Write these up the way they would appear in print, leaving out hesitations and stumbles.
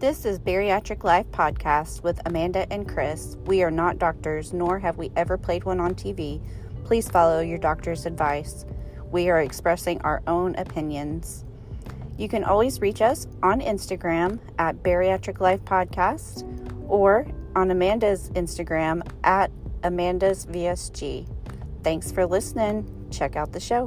This is Bariatric Life Podcast with Amanda and Chris. We are not doctors, nor have we ever played one on TV. Please follow your doctor's advice. We are expressing our own opinions. You can always reach us on Instagram at Bariatric Life Podcast or on Amanda's Instagram at Amanda's VSG. Thanks for listening. Check out the show.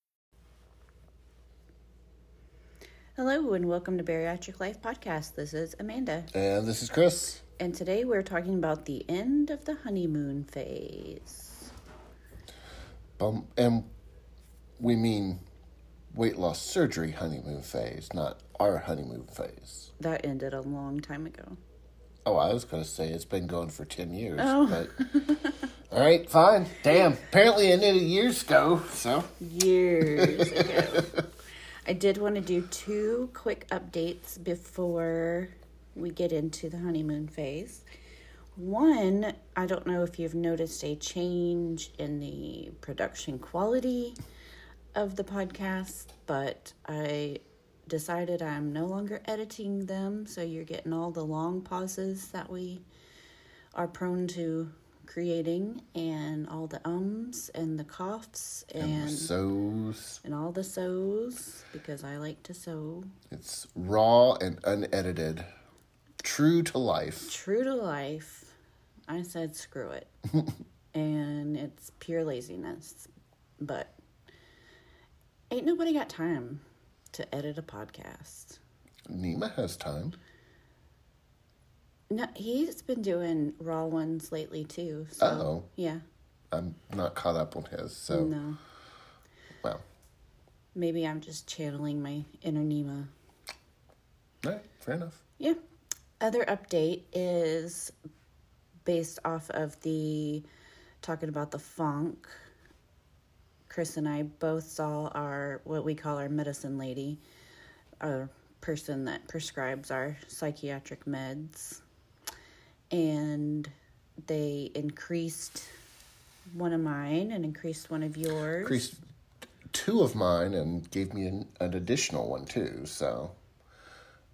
Hello and welcome to Bariatric Life Podcast. This is Amanda. And this is Chris. And today we're talking about the end of the honeymoon phase. And we mean weight loss surgery honeymoon phase, not our honeymoon phase. That ended a long time ago. Oh, I was going to say it's been going for 10 years. Oh. But all right, fine. Damn. Apparently it ended years ago. So. Years ago. I did want to do two quick updates before we get into the honeymoon phase. One, I don't know if you've noticed a change in the production quality of the podcast, but I decided I'm no longer editing them, so you're getting all the long pauses that we are prone to creating, and all the ums and the coughs and the sows and all the sows, because I like to sew. It's raw and unedited, true to life. I said screw it. And it's pure laziness, but ain't nobody got time to edit a podcast. Nima has time. No, he's been doing raw ones lately, too. So, uh-oh. Yeah. I'm not caught up on his, so. No. Well. Maybe I'm just channeling my inner Nima. All right. Fair enough. Yeah. Other update is based off of talking about the funk. Chris and I both saw what we call our medicine lady, our person that prescribes our psychiatric meds. And they increased one of mine and increased one of yours. Increased two of mine and gave me an additional one, too. So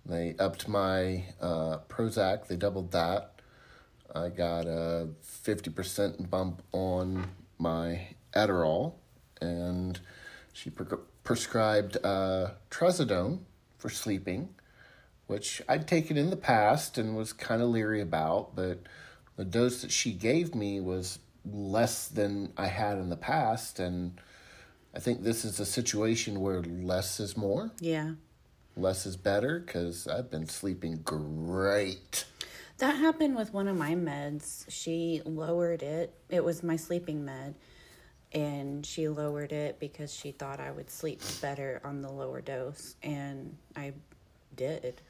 they upped my Prozac. They doubled that. I got a 50% bump on my Adderall. And she prescribed Trazodone for sleeping, which I'd taken in the past and was kind of leery about, but the dose that she gave me was less than I had in the past, and I think this is a situation where less is more. Yeah. Less is better, because I've been sleeping great. That happened with one of my meds. She lowered it. It was my sleeping med, and she lowered it because she thought I would sleep better on the lower dose, and I did.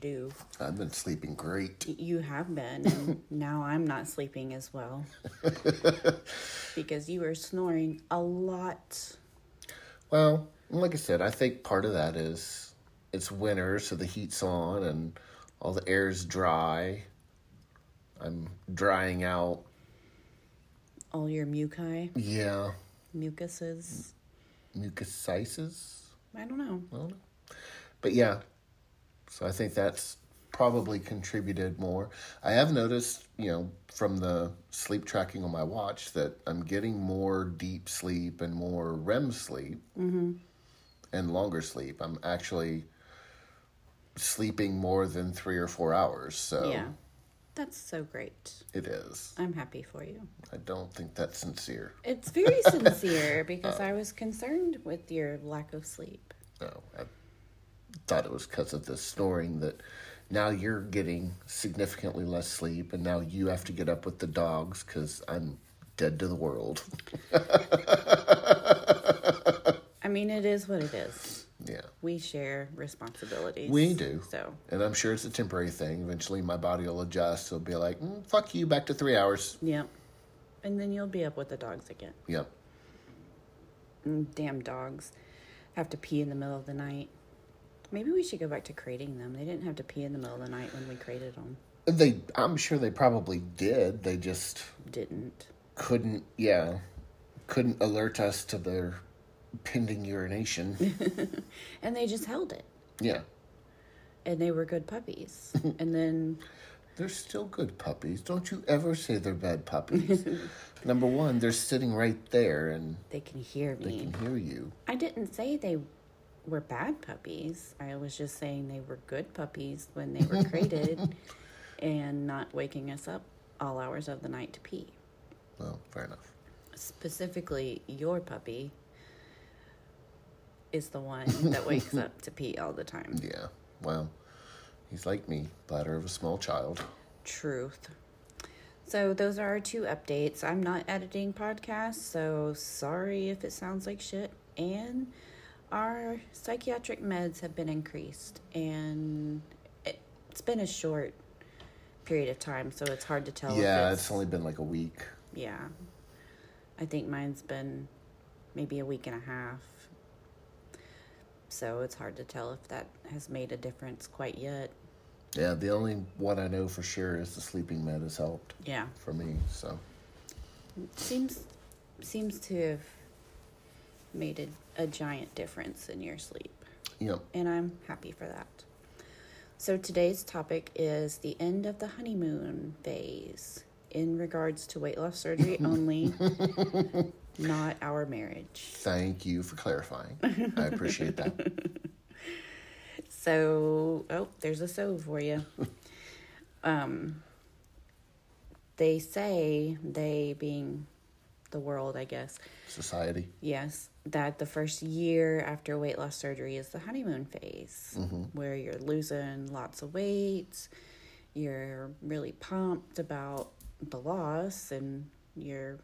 /do. I've been sleeping great. You have been, and now I'm not sleeping as well. Because you were snoring a lot. Well, like I said, I think part of that is it's winter, so the heat's on and all the air's dry. I'm drying out. All your muci? Yeah. Mucuses? Mucusices? I don't know. But yeah. So I think that's probably contributed more. I have noticed, from the sleep tracking on my watch that I'm getting more deep sleep and more REM sleep and longer sleep. I'm actually sleeping more than 3 or 4 hours. So yeah, that's so great. It is. I'm happy for you. I don't think that's sincere. It's very sincere, because I was concerned with your lack of sleep. Oh, I thought it was because of the snoring that now you're getting significantly less sleep, and now you have to get up with the dogs because I'm dead to the world. I mean, it is what it is. Yeah. We share responsibilities. We do. So. And I'm sure it's a temporary thing. Eventually, my body will adjust. It'll be like, fuck you, back to 3 hours. Yep. And then you'll be up with the dogs again. Yep. Damn dogs. Have to pee in the middle of the night. Maybe we should go back to crating them. They didn't have to pee in the middle of the night when we crated them. I'm sure they probably did. They just... Couldn't alert us to their pending urination. And they just held it. Yeah. And they were good puppies. And then... They're still good puppies. Don't you ever say they're bad puppies. Number one, they're sitting right there and... They can hear me. They can hear you. I didn't say they were bad puppies. I was just saying they were good puppies when they were crated and not waking us up all hours of the night to pee. Well, fair enough. Specifically, your puppy is the one that wakes up to pee all the time. Yeah, well... He's like me, bladder of a small child. Truth. So those are our 2 updates. I'm not editing podcasts, so sorry if it sounds like shit. And our psychiatric meds have been increased. And it's been a short period of time, so it's hard to tell. Yeah, it's only been like a week. Yeah. I think mine's been maybe a week and a half. So it's hard to tell if that has made a difference quite yet. Yeah, the only one I know for sure is the sleeping med has helped. Yeah. For me, so. It seems to have made a giant difference in your sleep. Yep. And I'm happy for that. So today's topic is the end of the honeymoon phase in regards to weight loss surgery only, not our marriage. Thank you for clarifying. I appreciate that. So, there's a so for you. They say, they being the world, I guess. Society. Yes, that the first year after weight loss surgery is the honeymoon phase, where you're losing lots of weight, you're really pumped about the loss, and you're...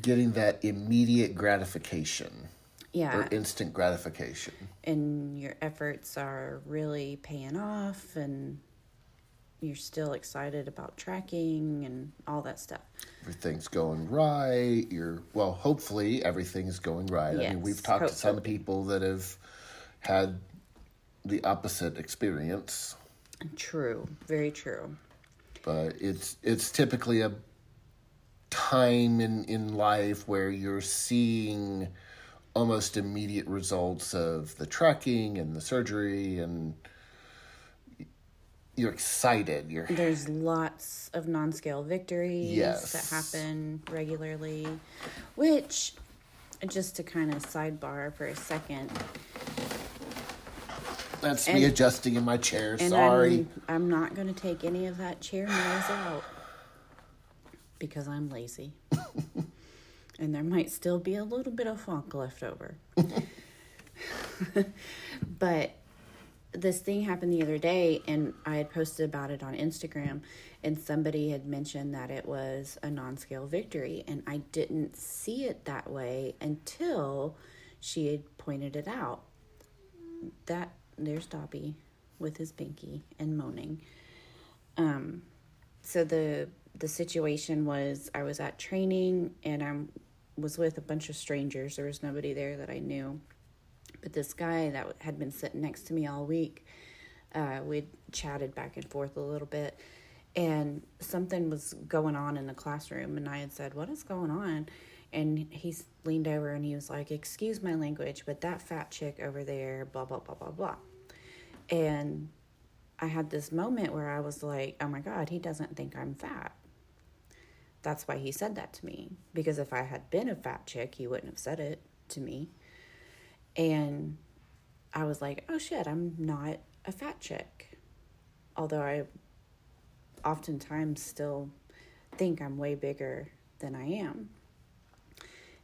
Getting that immediate gratification. Yeah. Or instant gratification. And your efforts are really paying off, and you're still excited about tracking and all that stuff. Everything's going right. Hopefully everything's going right. Yes, I mean, we've talked to some people that have had the opposite experience. True. Very true. But it's typically a time in life where you're seeing almost immediate results of the tracking and the surgery, and you're excited. There's lots of non-scale victories that happen regularly, which, just to kind of sidebar for a second... That's me adjusting in my chair, sorry. I'm not going to take any of that chair noise out because I'm lazy. And there might still be a little bit of funk left over. But this thing happened the other day, and I had posted about it on Instagram, and somebody had mentioned that it was a non-scale victory, and I didn't see it that way until she had pointed it out. There's Dobby with his binky and moaning. So the situation was, I was at training, and I was with a bunch of strangers. There was nobody there that I knew. But this guy that had been sitting next to me all week, we'd chatted back and forth a little bit. And something was going on in the classroom, and I had said, "What is going on?" And he leaned over and he was like, "Excuse my language, but that fat chick over there, blah, blah, blah, blah, blah." And I had this moment where I was like, oh my God, he doesn't think I'm fat. That's why he said that to me. Because if I had been a fat chick, he wouldn't have said it to me. And I was like, oh shit, I'm not a fat chick. Although I oftentimes still think I'm way bigger than I am.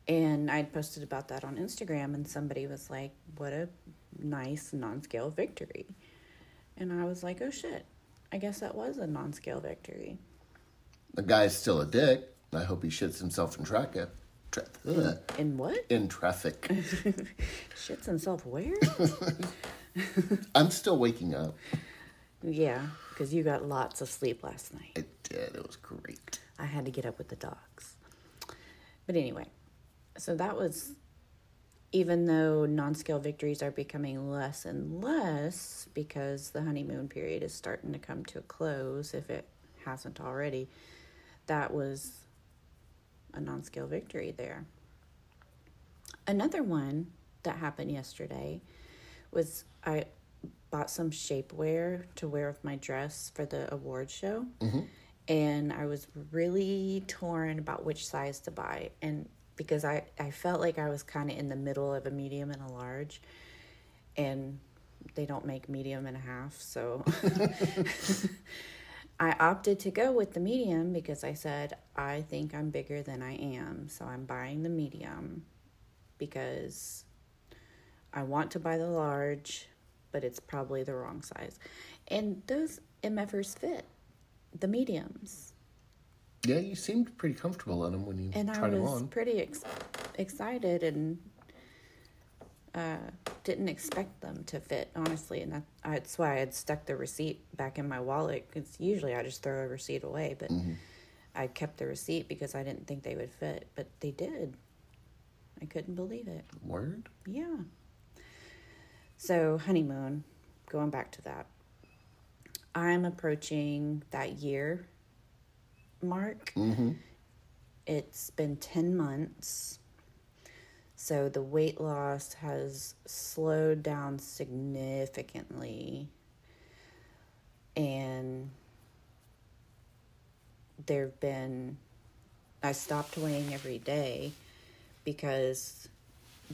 And I'd posted about that on Instagram, and somebody was like, what a nice non-scale victory. And I was like, oh shit, I guess that was a non-scale victory. The guy's still a dick. I hope he shits himself in track it. In what? In traffic. Shit's in self-aware? I'm still waking up. Yeah, because you got lots of sleep last night. I did. It was great. I had to get up with the dogs. But anyway, so that was, even though non-scale victories are becoming less and less because the honeymoon period is starting to come to a close, if it hasn't already, that was a non-scale victory there. Another one that happened yesterday was I bought some shapewear to wear with my dress for the award show. Mm-hmm. And I was really torn about which size to buy. And because I felt like I was kind of in the middle of a medium and a large. And they don't make medium and a half. So I opted to go with the medium because I said, I think I'm bigger than I am. So I'm buying the medium because I want to buy the large, but it's probably the wrong size. And those MFers fit the mediums. Yeah, you seemed pretty comfortable in them when you tried them on. And I was pretty excited and didn't expect them to fit, honestly. And that's why I had stuck the receipt back in my wallet, because usually I just throw a receipt away. But mm-hmm. I kept the receipt because I didn't think they would fit. But they did. I couldn't believe it. Word? Yeah. So, honeymoon, going back to that. I'm approaching that year mark. Mm-hmm. It's been 10 months. So the weight loss has slowed down significantly. And I stopped weighing every day because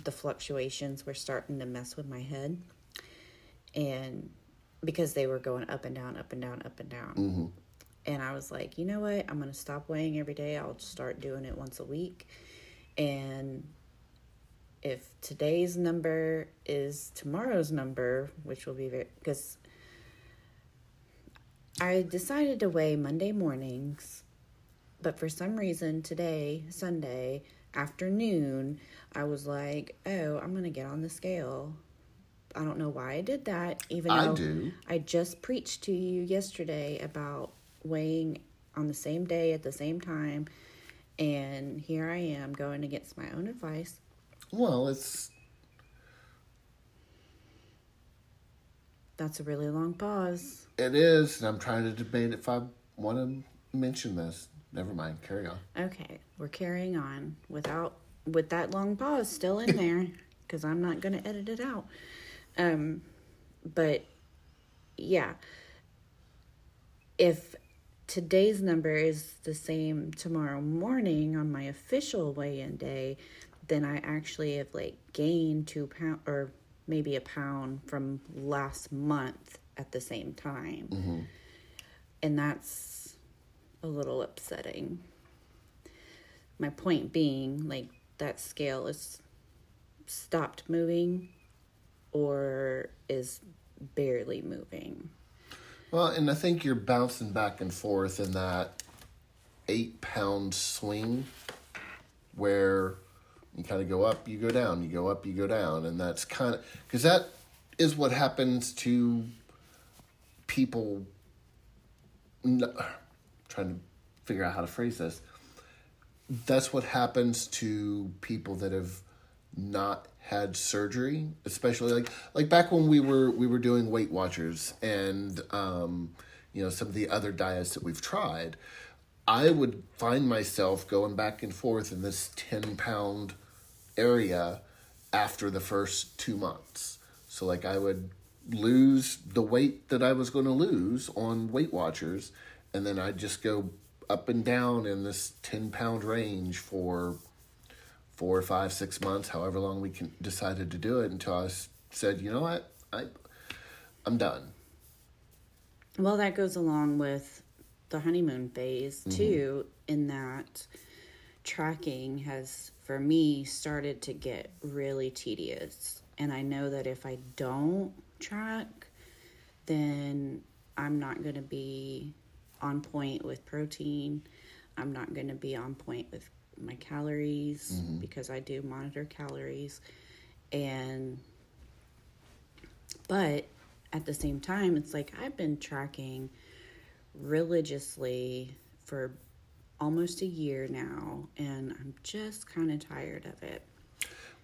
the fluctuations were starting to mess with my head. And because they were going up and down, up and down, up and down. Mm-hmm. And I was like, you know what? I'm going to stop weighing every day. I'll start doing it once a week. And if today's number is tomorrow's number, which will be because I decided to weigh Monday mornings. But for some reason today, Sunday afternoon, I was like, oh, I'm going to get on the scale. I don't know why I did that, even though I just preached to you yesterday about weighing on the same day at the same time, and here I am going against my own advice. Well, that's a really long pause. It is, and I'm trying to debate if I want to mention this. Never mind, carry on. Okay, we're carrying on with that long pause still in there, because I'm not going to edit it out. But yeah, if today's number is the same tomorrow morning on my official weigh-in day, then I actually have gained 2 pounds or maybe a pound from last month at the same time. Mm-hmm. And that's a little upsetting. My point being, that scale is stopped moving or is barely moving. Well, and I think you're bouncing back and forth in that 8-pound swing where you kind of go up, you go down, you go up, you go down. And that's kind of, because that is what happens to people, trying to figure out how to phrase this. That's what happens to people that have not had surgery, especially like back when we were doing Weight Watchers and some of the other diets that we've tried. I would find myself going back and forth in this 10-pound area after the first 2 months. So I would lose the weight that I was going to lose on Weight Watchers, and then I'd just go up and down in this 10-pound range for 4, 5, 6 months, however long we decided to do it, until I said, you know what, I'm done. Well, that goes along with the honeymoon phase, mm-hmm. too, in that tracking has, for me, started to get really tedious. And I know that if I don't track, then I'm not going to be on point with protein. I'm not going to be on point with my calories mm-hmm. because I do monitor calories. But at the same time, it's like I've been tracking religiously for almost a year now, and I'm just kind of tired of it.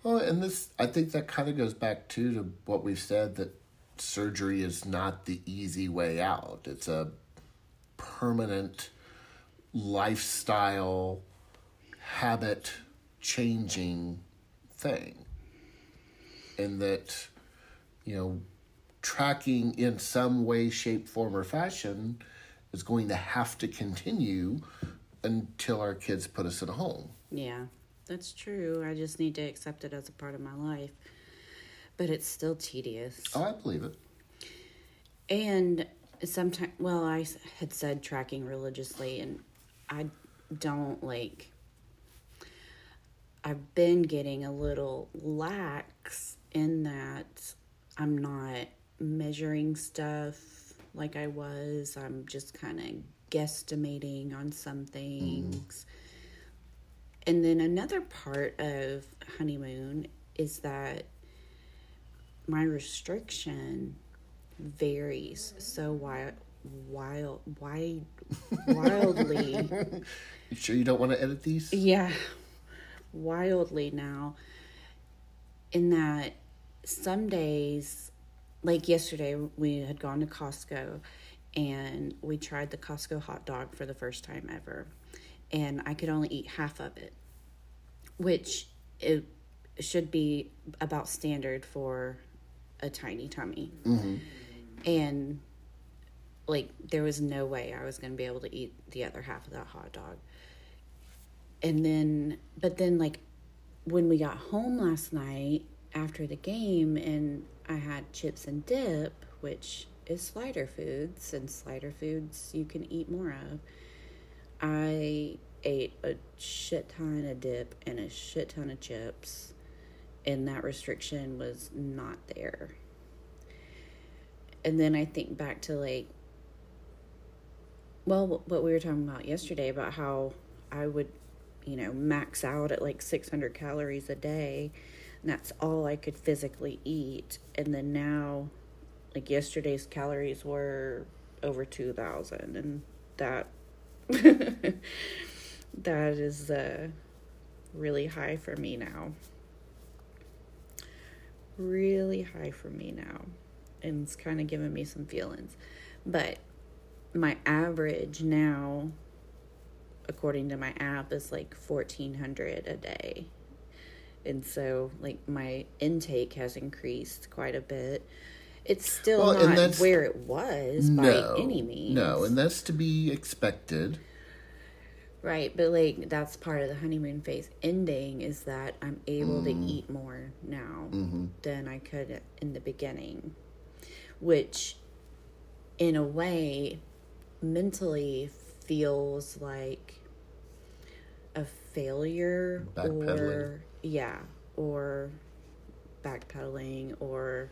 Well, and this, I think that kind of goes back too to what we said, that surgery is not the easy way out. It's a permanent lifestyle, habit changing thing. And that, you know, tracking in some way, shape, form, or fashion is going to have to continue until our kids put us at home. Yeah. That's true. I just need to accept it as a part of my life. But it's still tedious. Oh, I believe it. And sometimes, well, I had said tracking religiously, and I don't like, I've been getting a little lax in that I'm not measuring stuff like I was. I'm just kind of guesstimating on some things. Mm. And then another part of honeymoon is that my restriction varies so wildly. You sure you don't want to edit these? Yeah. Wildly now. In that some days, like yesterday, we had gone to Costco and we tried the Costco hot dog for the first time ever. And I could only eat half of it, which it should be about standard for a tiny tummy. Mm-hmm. And, like, there was no way I was going to be able to eat the other half of that hot dog. And then, but then, like, when we got home last night after the game and I had chips and dip, which is slider foods, and slider foods you can eat more of, I ate a shit ton of dip and a shit ton of chips, and that restriction was not there. And then I think back to, like, well, what we were talking about yesterday about how I would, you know, max out at like 600 calories a day, and that's all I could physically eat. And then now, like, yesterday's calories were over 2,000, and that that is really high for me now. Really high for me now. And it's kind of giving me some feelings. But my average now, according to my app, is like 1,400 a day. And so, like, my intake has increased quite a bit. It's still not where it was by any means. No, and that's to be expected. Right, but, like, that's part of the honeymoon phase ending is that I'm able to eat more now than I could in the beginning. Which, in a way, mentally feels like a failure. Backpedaling. Or backpedaling or...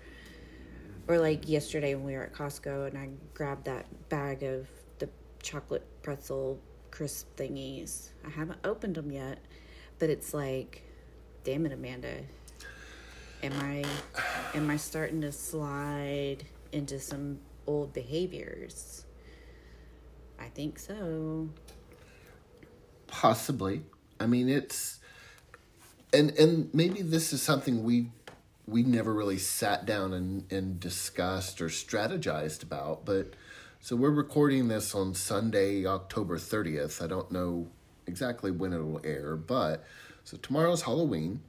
Or, like, yesterday when we were at Costco and I grabbed that bag of the chocolate pretzel crisp thingies. I haven't opened them yet, but it's like, damn it, Amanda. Am I starting to slide into some old behaviors? I think so. Possibly. I mean, it's... And maybe this is something we never really sat down and discussed or strategized about, but so we're recording this on Sunday, October 30th. I don't know exactly when it'll air, but so tomorrow's Halloween.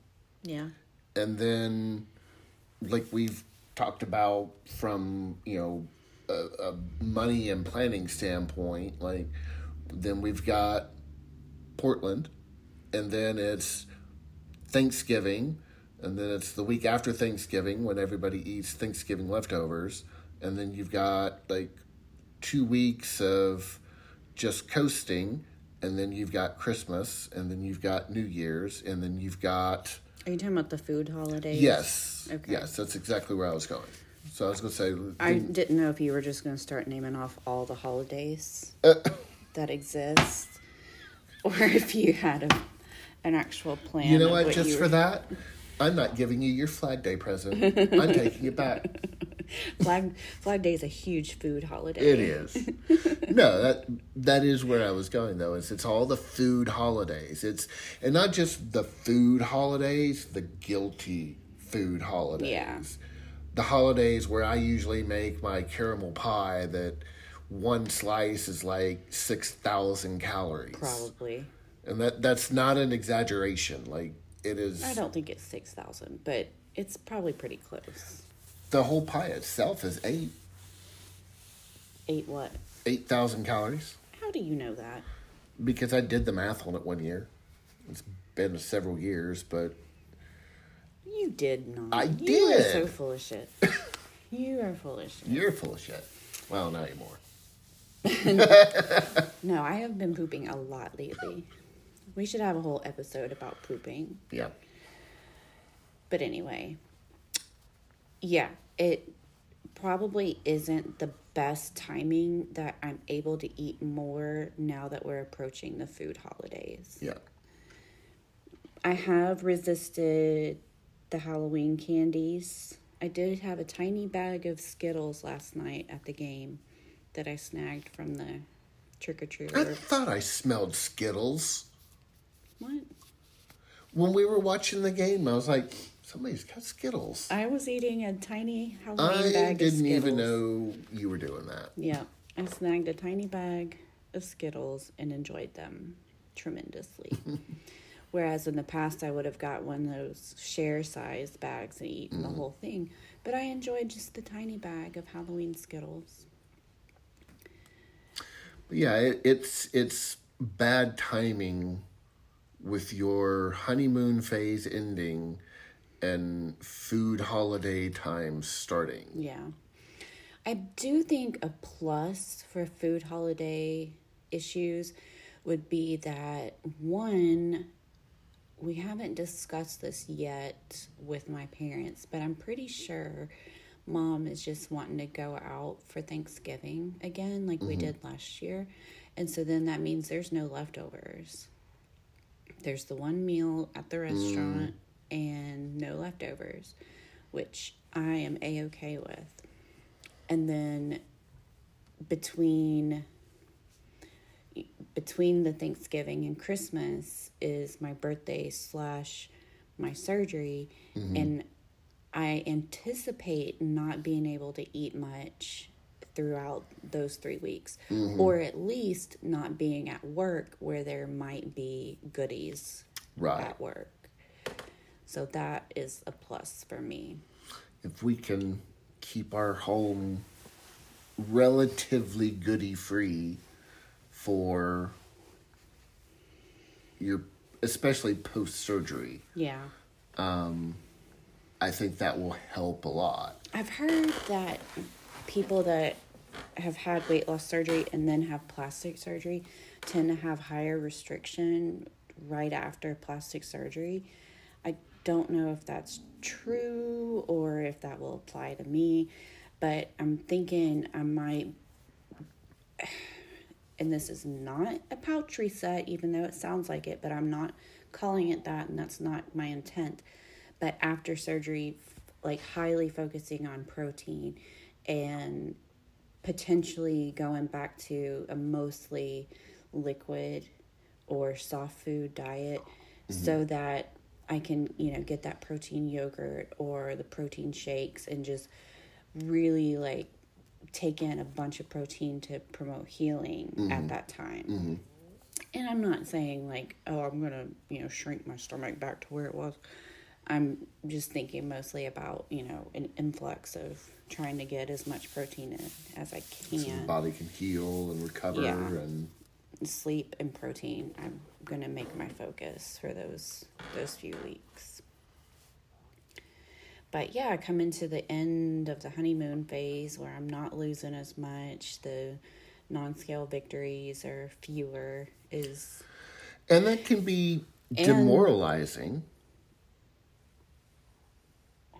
Yeah. And then, like we've talked about from, you know, a money and planning standpoint, like then we've got Portland, and then it's Thanksgiving. And then it's the week after Thanksgiving when everybody eats Thanksgiving leftovers. And then you've got like 2 weeks of just coasting. And then you've got Christmas. And then you've got New Year's. And then you've got... Are you talking about the food holidays? Yes. Okay. Yes, that's exactly where I was going. So I was going to say... I didn't know if you were just going to start naming off all the holidays that exist. or if you had an actual plan. You know what? Just for that, I'm not giving you your Flag Day present. I'm taking it back. Flag Day is a huge food holiday. It is. No, that is where I was going though. Is it's all the food holidays. And not just the food holidays, the guilty food holidays. Yeah. The holidays where I usually make my caramel pie that one slice is like 6,000 calories. Probably. And that's not an exaggeration. Like it is. I don't think it's 6,000, but it's probably pretty close. The whole pie itself is 8. 8 what? 8,000 calories. How do you know that? Because I did the math on it one year. It's been several years, but... You did not. I did. You are so full of shit. You are full of shit. You're full of shit. Well, not anymore. No, I have been pooping a lot lately. We should have a whole episode about pooping. Yeah. But anyway... Yeah, it probably isn't the best timing that I'm able to eat more now that we're approaching the food holidays. Yeah. I have resisted the Halloween candies. I did have a tiny bag of Skittles last night at the game that I snagged from the trick-or-treater. I thought I smelled Skittles. What? When we were watching the game, I was like... Somebody's got Skittles. I was eating a tiny Halloween bag of Skittles. I didn't even know you were doing that. Yeah. I snagged a tiny bag of Skittles and enjoyed them tremendously. Whereas in the past, I would have got one of those share-sized bags and eaten the whole thing. But I enjoyed just the tiny bag of Halloween Skittles. Yeah, it's bad timing with your honeymoon phase ending... and food holiday time starting. Yeah. I do think a plus for food holiday issues would be that, one, we haven't discussed this yet with my parents, but I'm pretty sure Mom is just wanting to go out for Thanksgiving again, like we did last year. And so then that means there's no leftovers. There's the one meal at the restaurant. And no leftovers, which I am A-okay with. And then between the Thanksgiving and Christmas is my birthday / my surgery. And I anticipate not being able to eat much throughout those 3 weeks. Or at least not being at work where there might be goodies at work. So that is a plus for me. If we can keep our home relatively goodie-free for your, especially post-surgery. Yeah. I think that will help a lot. I've heard that people that have had weight loss surgery and then have plastic surgery tend to have higher restriction right after plastic surgery. Don't know if that's true or if that will apply to me, but I'm thinking I might, and this is not a pouch reset, even though it sounds like it, but I'm not calling it that, and that's not my intent. But after surgery, like highly focusing on protein and potentially going back to a mostly liquid or soft food diet so that I can, get that protein yogurt or the protein shakes and just really like take in a bunch of protein to promote healing at that time. And I'm not saying like, oh, I'm going to, shrink my stomach back to where it was. I'm just thinking mostly about, an influx of trying to get as much protein in as I can. So the body can heal and recover and... Sleep and protein. I'm going to make my focus for those few weeks. But yeah, I come into the end of the honeymoon phase where I'm not losing as much. The non-scale victories are fewer. And that can be demoralizing.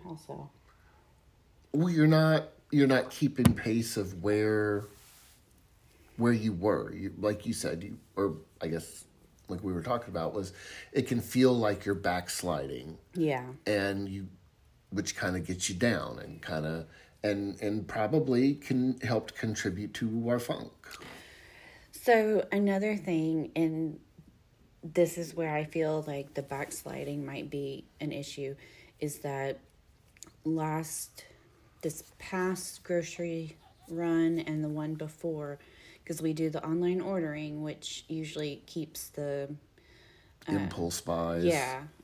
How so? Well, you're not keeping pace of where you were, like you said, or I guess like we were talking about, was it can feel like you're backsliding. Yeah. And you, which kind of gets you down and kind of, and probably can help contribute to our funk. So another thing, and this is where I feel like the backsliding might be an issue, is that this past grocery run and the one before, because we do the online ordering, which usually keeps the impulse buys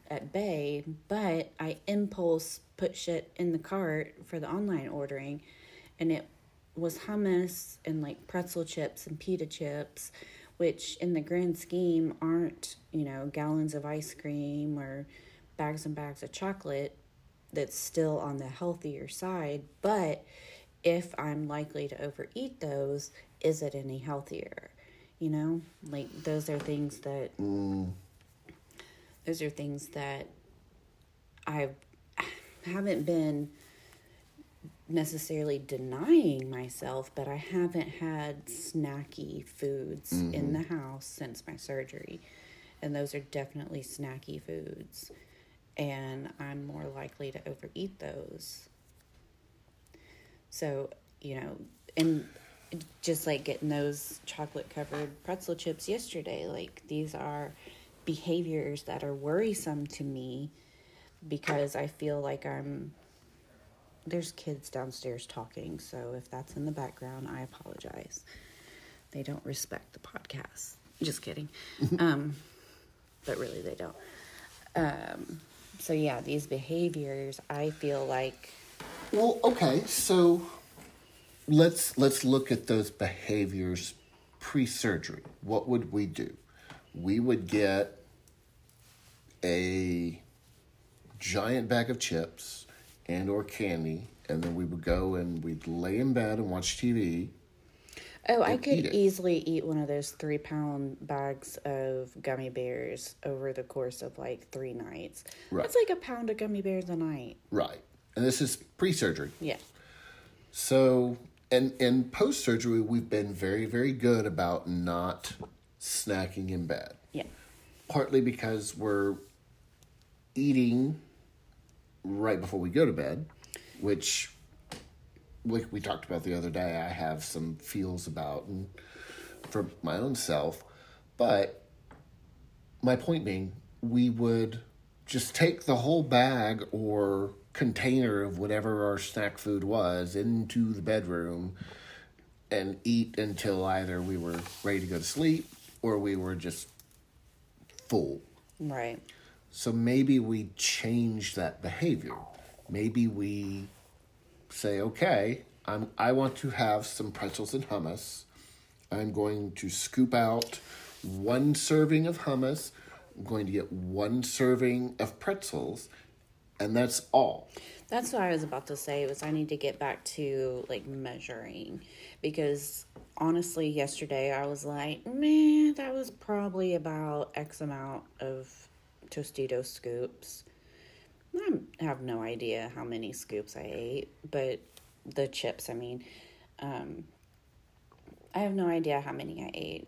at bay, but I impulse put shit in the cart for the online ordering, and it was hummus and like pretzel chips and pita chips, which in the grand scheme aren't, you know, gallons of ice cream or bags and bags of chocolate. That's still on the healthier side, but if I'm likely to overeat those, is it any healthier? You know, like those are things that I haven't been necessarily denying myself, but I haven't had snacky foods in the house since my surgery, and those are definitely snacky foods, and I'm more likely to overeat those. So, you know, and just like getting those chocolate covered pretzel chips yesterday, like these are behaviors that are worrisome to me, because I feel like there's kids downstairs talking, so if that's in the background, I apologize. They don't respect the podcast. Just kidding. But really they don't. So yeah, these behaviors, I feel like... Well, okay, so let's look at those behaviors pre-surgery. What would we do? We would get a giant bag of chips and or candy, and then we would go and we'd lay in bed and watch TV. Oh, I could easily eat one of those 3-pound bags of gummy bears over the course of like 3 nights. Right. That's like a pound of gummy bears a night. Right. And this is pre-surgery. Yeah. So, and post-surgery, we've been very, very good about not snacking in bed. Yeah. Partly because we're eating right before we go to bed, which... like we talked about the other day, I have some feels about and for my own self. But my point being, we would just take the whole bag or container of whatever our snack food was into the bedroom and eat until either we were ready to go to sleep or we were just full. Right. So maybe we change that behavior. Maybe we... say, okay, I want to have some pretzels and hummus. I'm going to scoop out 1 serving of hummus. I'm going to get 1 serving of pretzels, and that's all. That's what I was about to say, was I need to get back to, like, measuring. Because, honestly, yesterday I was like, man, that was probably about X amount of Tostitos scoops. I have no idea how many scoops I ate, but the chips, I mean, I have no idea how many I ate.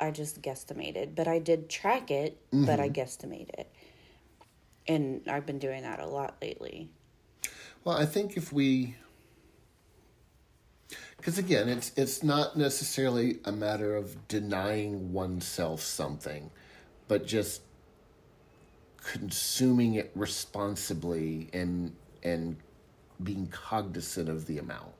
I just guesstimated, but I did track it, but I guesstimated. And I've been doing that a lot lately. Well, I think if we, because again, it's not necessarily a matter of denying oneself something, but just consuming it responsibly and being cognizant of the amount.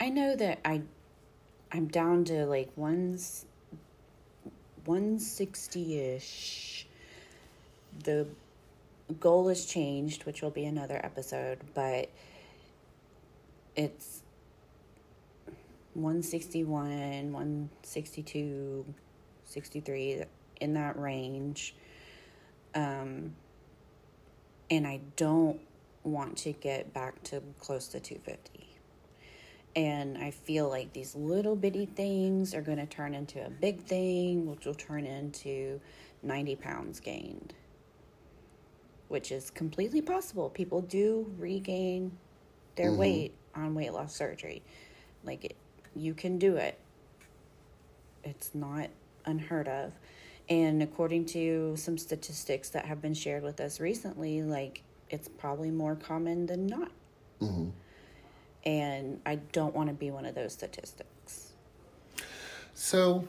I know that I'm down to like 160-ish. The goal has changed, which will be another episode, but it's 161, 162, 63, in that range. And I don't want to get back to close to 250. And I feel like these little bitty things are going to turn into a big thing, which will turn into 90 pounds gained, which is completely possible. People do regain their weight on weight loss surgery. Like, you can do it. It's not unheard of. And according to some statistics that have been shared with us recently, like, it's probably more common than not. Mm-hmm. And I don't want to be one of those statistics. So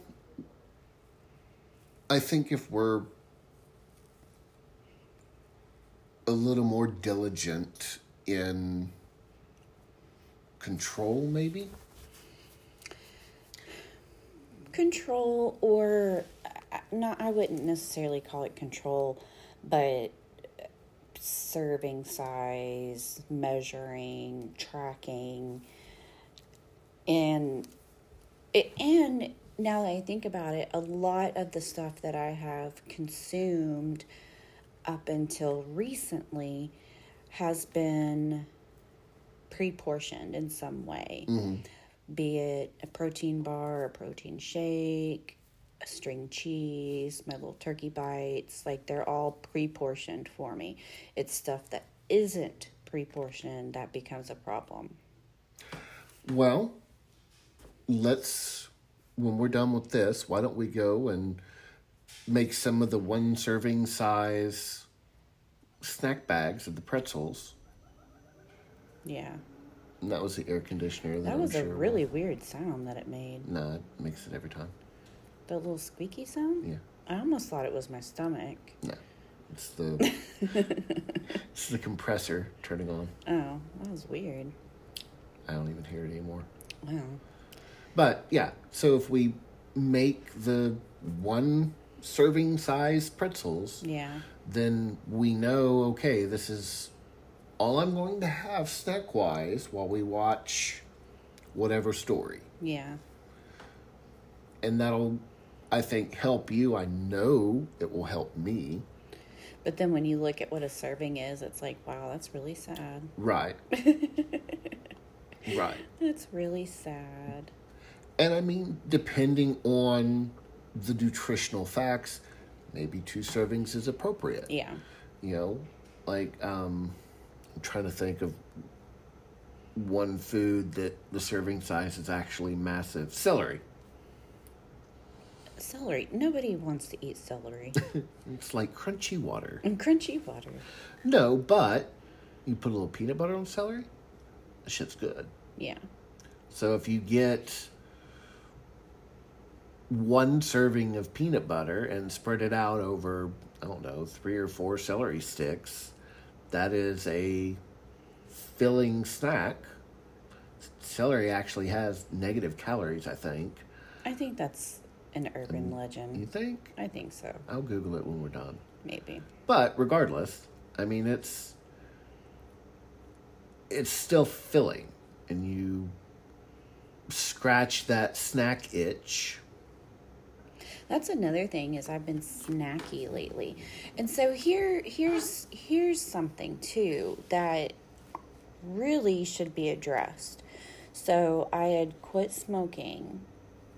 I think if we're a little more diligent in control, maybe? Control, or not, I wouldn't necessarily call it control, but serving size, measuring, tracking. And now that I think about it, a lot of the stuff that I have consumed up until recently has been pre-portioned in some way. Mm-hmm. Be it a protein bar, a protein shake, a string cheese, my little turkey bites. Like, they're all pre-portioned for me. It's stuff that isn't pre-portioned that becomes a problem. Well, when we're done with this, why don't we go and make some of the one serving size snack bags of the pretzels. Yeah. And that was the air conditioner. That was a really weird sound that it made. No, it makes it every time. The little squeaky sound? Yeah. I almost thought it was my stomach. No. It's the it's the compressor turning on. Oh, that was weird. I don't even hear it anymore. Wow. But, yeah, so if we make the one serving size pretzels, yeah, then we know, okay, this is all I'm going to have snack-wise while we watch whatever story. Yeah. And that'll, I think, help you. I know it will help me. But then when you look at what a serving is, it's like, wow, that's really sad. Right. Right. That's really sad. And I mean, depending on the nutritional facts, maybe 2 servings is appropriate. Yeah. You know, like, I'm trying to think of one food that the serving size is actually massive. Celery. Celery. Nobody wants to eat celery. It's like crunchy water. And crunchy water. No, but you put a little peanut butter on celery, that shit's good. Yeah. So if you get 1 serving of peanut butter and spread it out over, I don't know, 3 or 4 celery sticks, that is a filling snack. Celery actually has negative calories, I think. I think that's an urban legend. You think? I think so. I'll Google it when we're done. Maybe. But regardless, I mean, it's still filling, and you scratch that snack itch. That's another thing, is I've been snacky lately. And so here's something too that really should be addressed. So I had quit smoking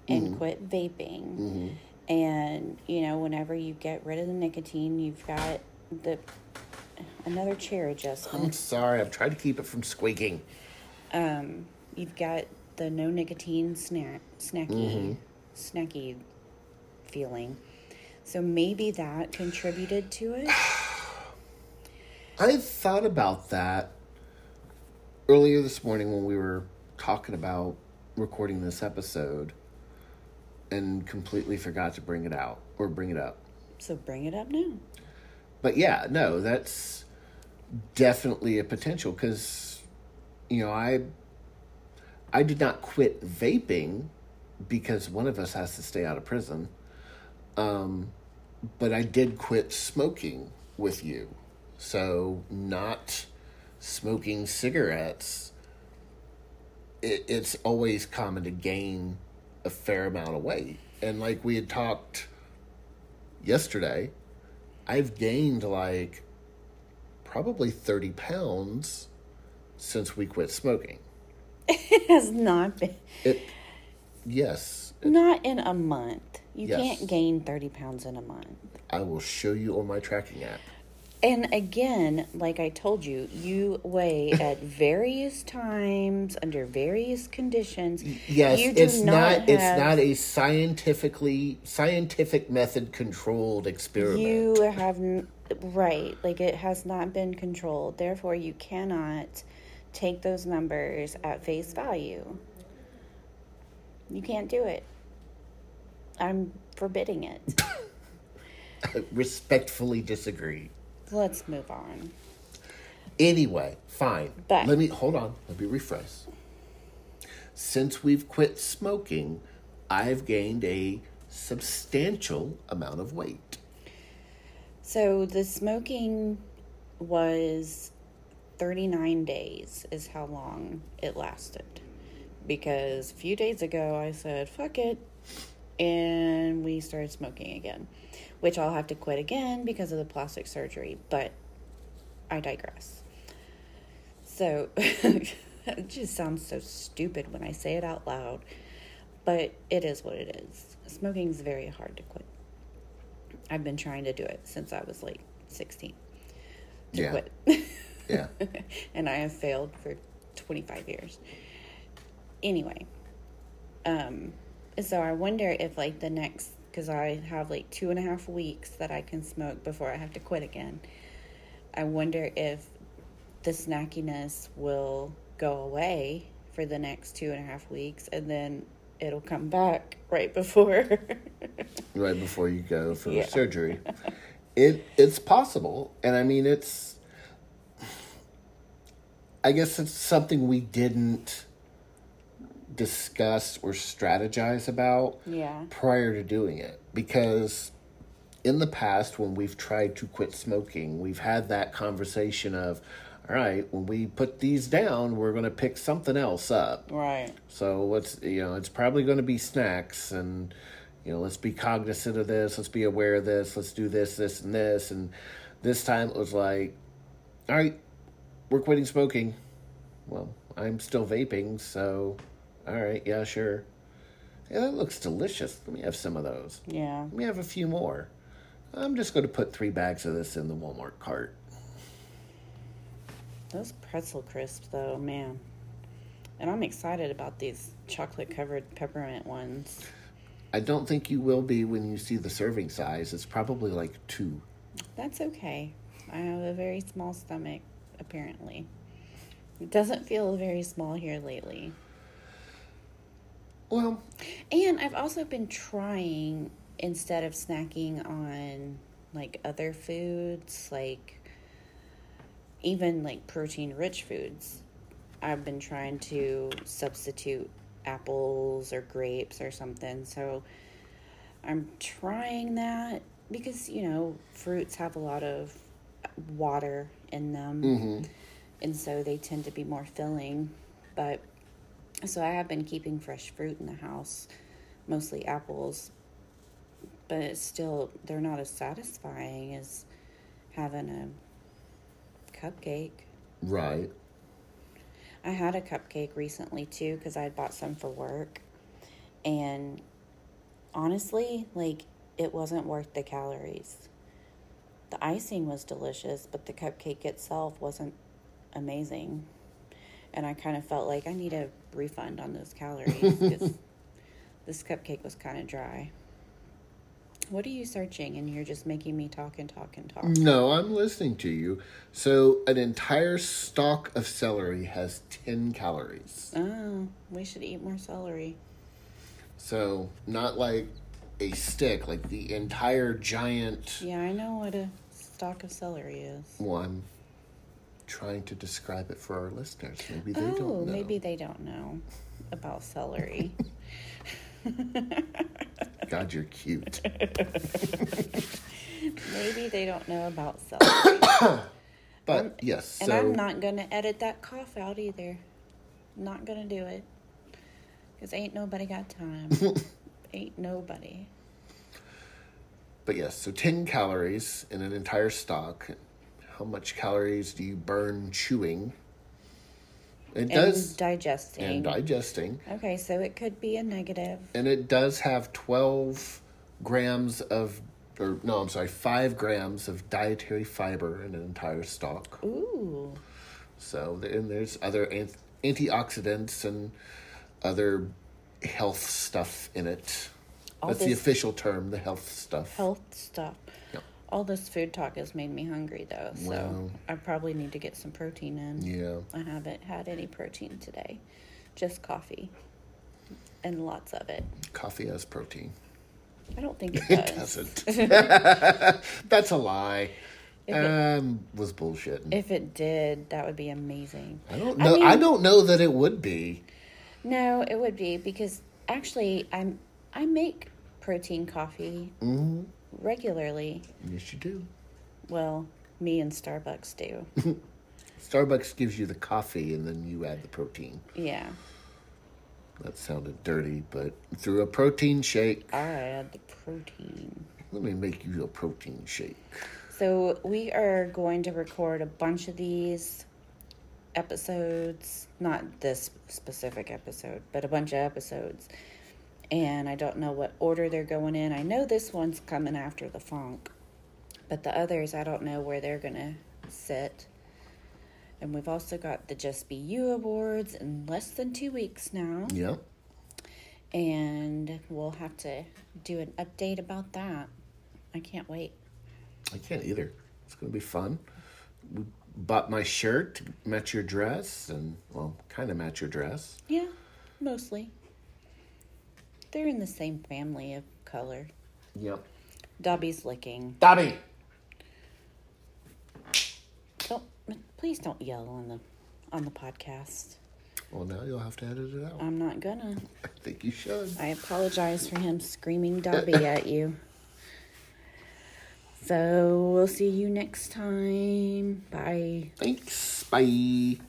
and quit vaping. Mm-hmm. And, you know, whenever you get rid of the nicotine, you've got another chair adjustment. I'm sorry. I've tried to keep it from squeaking. You've got the no nicotine snacky feeling. So maybe that contributed to it. I thought about that earlier this morning when we were talking about recording this episode and completely forgot to bring it up. So bring it up now. But yeah, no, that's definitely a potential because, you know, I did not quit vaping because one of us has to stay out of prison. But I did quit smoking with you. So not smoking cigarettes, it's always common to gain a fair amount of weight. And like we had talked yesterday, I've gained like probably 30 pounds since we quit smoking. It has not been. Yes. Not in a month. You can't gain 30 pounds in a month. I will show you on my tracking app. And again, like I told you, you weigh at various times under various conditions. Yes, it's not a scientific method controlled experiment. You have right, like it has not been controlled. Therefore, you cannot take those numbers at face value. You can't do it. I'm forbidding it. I respectfully disagree. Let's move on. Anyway, fine. But Let me refresh. Since we've quit smoking, I've gained a substantial amount of weight. So the smoking was 39 days is how long it lasted. Because a few days ago I said, fuck it. And we started smoking again, which I'll have to quit again because of the plastic surgery, but I digress. So it just sounds so stupid when I say it out loud, but it is what it is. Smoking is very hard to quit. I've been trying to do it since I was like 16 to quit. Yeah. And I have failed for 25 years. Anyway, so I wonder if like the next, because I have like 2.5 weeks that I can smoke before I have to quit again. I wonder if the snackiness will go away for the next 2.5 weeks and then it'll come back right before. Right before you go for surgery. It's possible. And I mean, I guess it's something we didn't discuss or strategize about prior to doing it, because in the past when we've tried to quit smoking, we've had that conversation of, all right, when we put these down, we're going to pick something else up, right? So what's, you know, it's probably going to be snacks, and you know, let's be cognizant of this, let's be aware of this, let's do this and this. And this time it was like, all right, we're quitting smoking. Well, I'm still vaping, so all right, yeah, sure. Yeah, that looks delicious. Let me have some of those. Yeah. Let me have a few more. I'm just going to put 3 bags of this in the Walmart cart. Those pretzel crisps, though, man. And I'm excited about these chocolate-covered peppermint ones. I don't think you will be when you see the serving size. It's probably like 2. That's okay. I have a very small stomach, apparently. It doesn't feel very small here lately. Well, and I've also been trying, instead of snacking on like other foods, like even like protein-rich foods, I've been trying to substitute apples or grapes or something. So I'm trying that because, you know, fruits have a lot of water in them. Mm-hmm. And so they tend to be more filling, but so I have been keeping fresh fruit in the house, mostly apples, but it's still, they're not as satisfying as having a cupcake. Right. I had a cupcake recently too, because I had bought some for work, and honestly, like, it wasn't worth the calories. The icing was delicious, but the cupcake itself wasn't amazing. And I kind of felt like I need a refund on those calories because this cupcake was kind of dry. What are you searching? And you're just making me talk and talk and talk. No, I'm listening to you. So an entire stalk of celery has 10 calories. Oh, we should eat more celery. So not like a stick, like the entire giant. Yeah, I know what a stalk of celery is. Well, I'm trying to describe it for our listeners. Maybe they don't know. Maybe they don't know about celery. God, you're cute. Maybe they don't know about celery. But yes. And so, I'm not going to edit that cough out either. Not going to do it. Because ain't nobody got time. Ain't nobody. But yes, so 10 calories in an entire stock. How much calories do you burn chewing? And digesting. Okay, so it could be a negative. And it does have 12 grams of or no, I'm sorry, 5 grams of dietary fiber in an entire stalk. Ooh. So, and there's other antioxidants and other health stuff in it. That's the official term, the health stuff. Health stuff. Yep. All this food talk has made me hungry, though, so I probably need to get some protein in. Yeah. I haven't had any protein today, just coffee, and lots of it. Coffee has protein. I don't think it does. It doesn't. That's a lie. It was bullshitting. If it did, that would be amazing. I don't know. I mean, I don't know that it would be. No, it would be, because actually I make protein coffee regularly. Yes, you do. Well, me and Starbucks do. Starbucks gives you the coffee and then you add the protein. Yeah. That sounded dirty, but through a protein shake. I add the protein. Let me make you a protein shake. So we are going to record a bunch of these episodes. Not this specific episode, but a bunch of episodes. And I don't know what order they're going in. I know this one's coming after the funk. But the others, I don't know where they're going to sit. And we've also got the Just Be You Awards in less than 2 weeks now. Yep. And we'll have to do an update about that. I can't wait. I can't either. It's going to be fun. We bought my shirt to match your dress. And, well, kind of match your dress. Yeah, mostly. They're in the same family of color. Yep. Dobby's licking. Dobby! Please don't yell on the podcast. Well, now you'll have to edit it out. I'm not gonna. I think you should. I apologize for him screaming Dobby at you. So, we'll see you next time. Bye. Thanks. Bye.